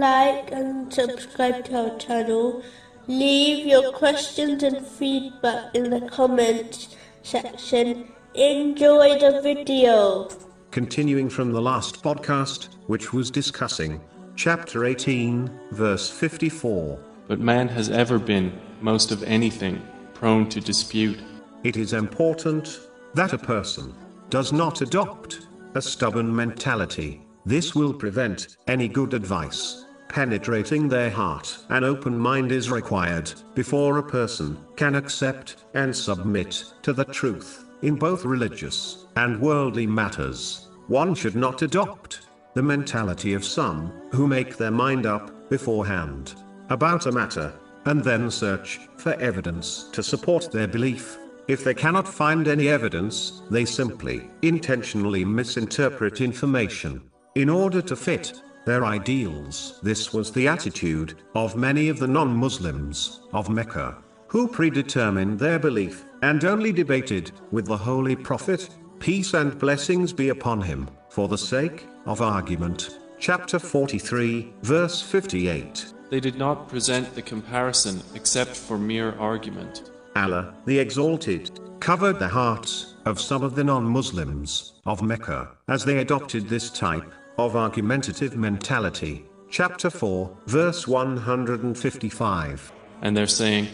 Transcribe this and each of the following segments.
like and subscribe to our channel. Leave your questions and feedback in the comments section. Enjoy the video. Continuing from the last podcast, which was discussing chapter 18, verse 54. But man has ever been, most of anything, prone to dispute. It is important that a person does not adopt a stubborn mentality. This will prevent any good advice penetrating their heart. An open mind is required before a person can accept and submit to the truth. In both religious and worldly matters, one should not adopt the mentality of some who make their mind up beforehand about a matter, and then search for evidence to support their belief. If they cannot find any evidence, they simply intentionally misinterpret information in order to fit their ideals. This was the attitude of many of the non-Muslims of Mecca, who predetermined their belief, and only debated with the Holy Prophet, peace and blessings be upon him, for the sake of argument. Chapter 43, verse 58. They did not present the comparison except for mere argument. Allah, the Exalted, covered the hearts of some of the non-Muslims of Mecca as they adopted this type of argumentative mentality. Chapter 4, verse 155. And they're saying,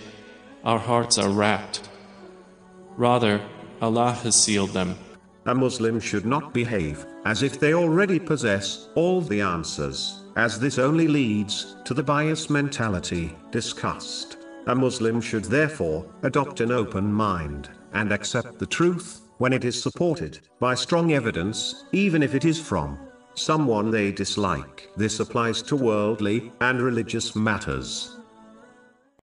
our hearts are wrapped. Rather, Allah has sealed them. A Muslim should not behave as if they already possess all the answers, as this only leads to the bias mentality discussed. A Muslim should therefore adopt an open mind and accept the truth when it is supported by strong evidence, even if it is from someone they dislike. This applies to worldly and religious matters